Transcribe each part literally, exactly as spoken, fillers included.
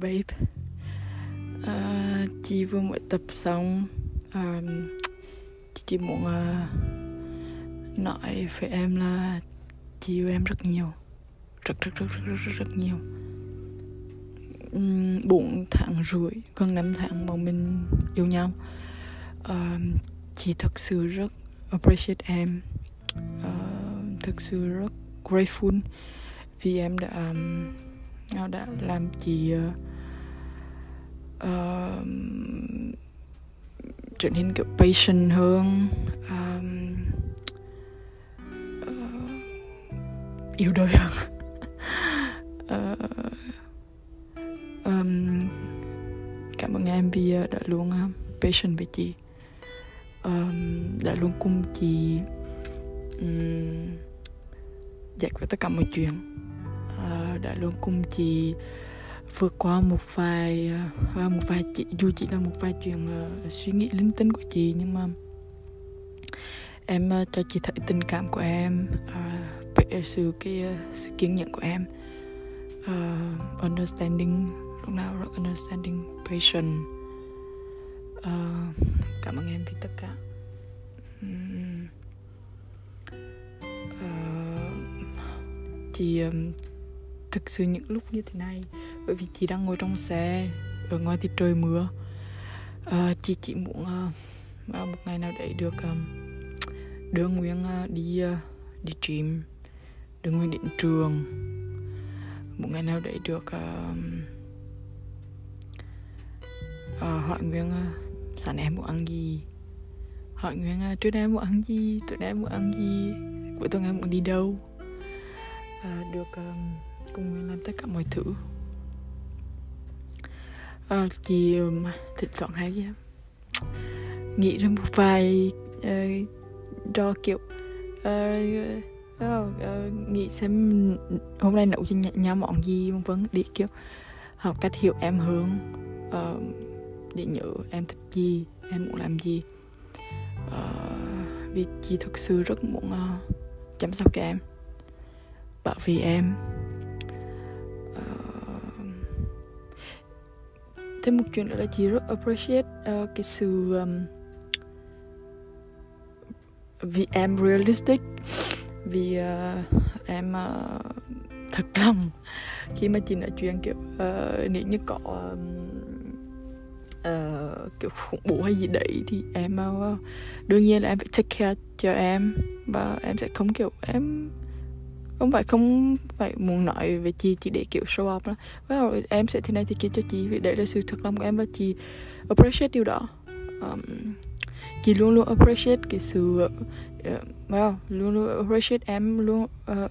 babe. Uh, chị vừa mới tập xong. Um, chị chỉ muốn uh, nói với em là chị yêu em rất nhiều, rất rất rất rất rất, rất, rất nhiều. Um, bốn tháng rưỡi, gần năm tháng bọn mình yêu nhau. Um, chị thật sự rất appreciate em, uh, thật sự rất grateful vì em đã um, đã làm chị uh, uh, trở nên kiểu patient hơn, um, uh, yêu đời hơn. uh, um, cảm ơn em vì đã luôn uh, patient với chị, um, đã luôn cùng chị um, giải quyết tất cả mọi chuyện, uh, đã luôn cùng chị vượt qua một vài uh, một vài chị, dù chỉ là một vài chuyện uh, suy nghĩ linh tinh của chị, nhưng mà em uh, cho chị thấy tình cảm của em, uh, sự cái uh, sự kiên nhẫn của em, uh, understanding, lúc nào rất understanding, patient. Uh, cảm ơn em vì tất cả. Um, Chị um, thực sự những lúc như thế này, bởi vì chị đang ngồi trong xe ở ngoài thì trời mưa, uh, chị chỉ muốn uh, một ngày nào đấy được um, đưa Nguyễn uh, đi uh, đi gym, đưa Nguyễn đến trường, một ngày nào đấy được uh, uh, hỏi Nguyễn uh, sáng em muốn ăn gì, hỏi Nguyễn uh, trưa nay em muốn ăn gì, tối nay em muốn ăn gì, cuối tuần em muốn đi đâu. À, được um, cùng Nguyễn làm tất cả mọi thứ. à, Chị um, thỉnh thoảng hay nghĩ ra một vài uh, đo kiểu uh, uh, uh, nghĩ xem hôm nay nấu cho nh- nhà món gì vân vân, để kiểu học cách hiểu em hơn, uh, để nhớ em thích gì, em muốn làm gì, uh, vì chị thực sự rất muốn uh, chăm sóc cho em, bởi vì em. Uh, thêm một chuyện nữa là chị rất appreciate uh, cái sự um, vì em realistic, vì uh, em uh, thật lòng khi mà chị nói chuyện kiểu uh, nếu như có um, uh, kiểu khủng bố hay gì đấy thì em uh, đương nhiên là em phải take care cho em, và em sẽ không kiểu em không phải không phải muốn nói về chị chỉ để kiểu show off đó. Well, em sẽ thế này thì kia cho chị, vì đấy là sự thật lòng của em và chị appreciate điều đó. Um, chị luôn luôn appreciate cái sự uh, well, luôn luôn appreciate em, luôn uh,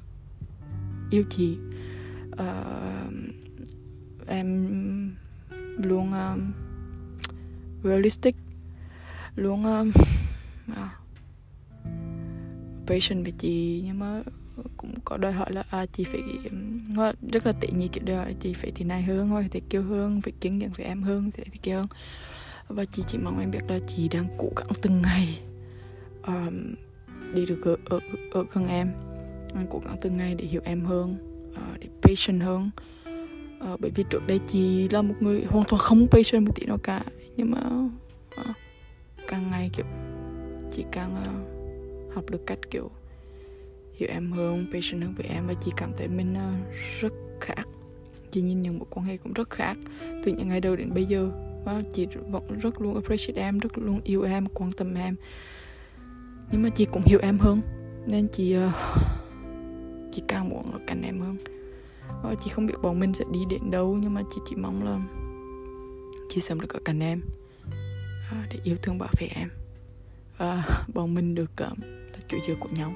yêu chị, uh, em luôn um, realistic, luôn um, uh, patient với chị, nhưng mà cũng có đòi hỏi là à, chị phải rất là tệ nhị kiểu đòi hỏi chị phải thế này hơn, hoặc phải kêu hơn, phải kiên nhẫn với em hơn, phải thế kia hơn. Và chị chỉ mong em biết là chị đang cố gắng từng ngày um, để được ở, ở, ở gần em, cố gắng từng ngày để hiểu em hơn, uh, để patient hơn, uh, bởi vì trước đây chị là một người hoàn toàn không patient một tí nào cả, nhưng mà uh, càng ngày kiểu chị càng uh, học được cách kiểu hiểu em hơn, patient hơn với em, và chị cảm thấy mình uh, rất khác. Chị nhìn những mối quan hệ cũng rất khác từ những ngày đầu đến bây giờ, và chị vẫn rất luôn appreciate em, rất luôn yêu em, quan tâm em, nhưng mà chị cũng hiểu em hơn, nên chị uh, chị càng muốn ở cạnh em hơn. Và chị không biết bọn mình sẽ đi đến đâu, nhưng mà chị chỉ mong là chị sớm được ở cạnh em, uh, để yêu thương bảo vệ em, và uh, bọn mình được uh, là chủ dựa của nhau.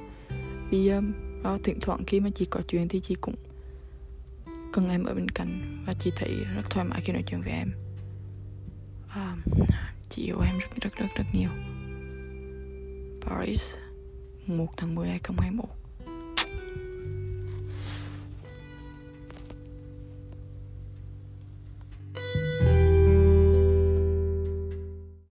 Vì uh, thỉnh thoảng khi mà chị có chuyện thì chị cũng cần em ở bên cạnh, và chị thấy rất thoải mái khi nói chuyện với em. Uh, chị yêu em rất rất rất rất nhiều. Paris, một tháng mười hai không hai mốt.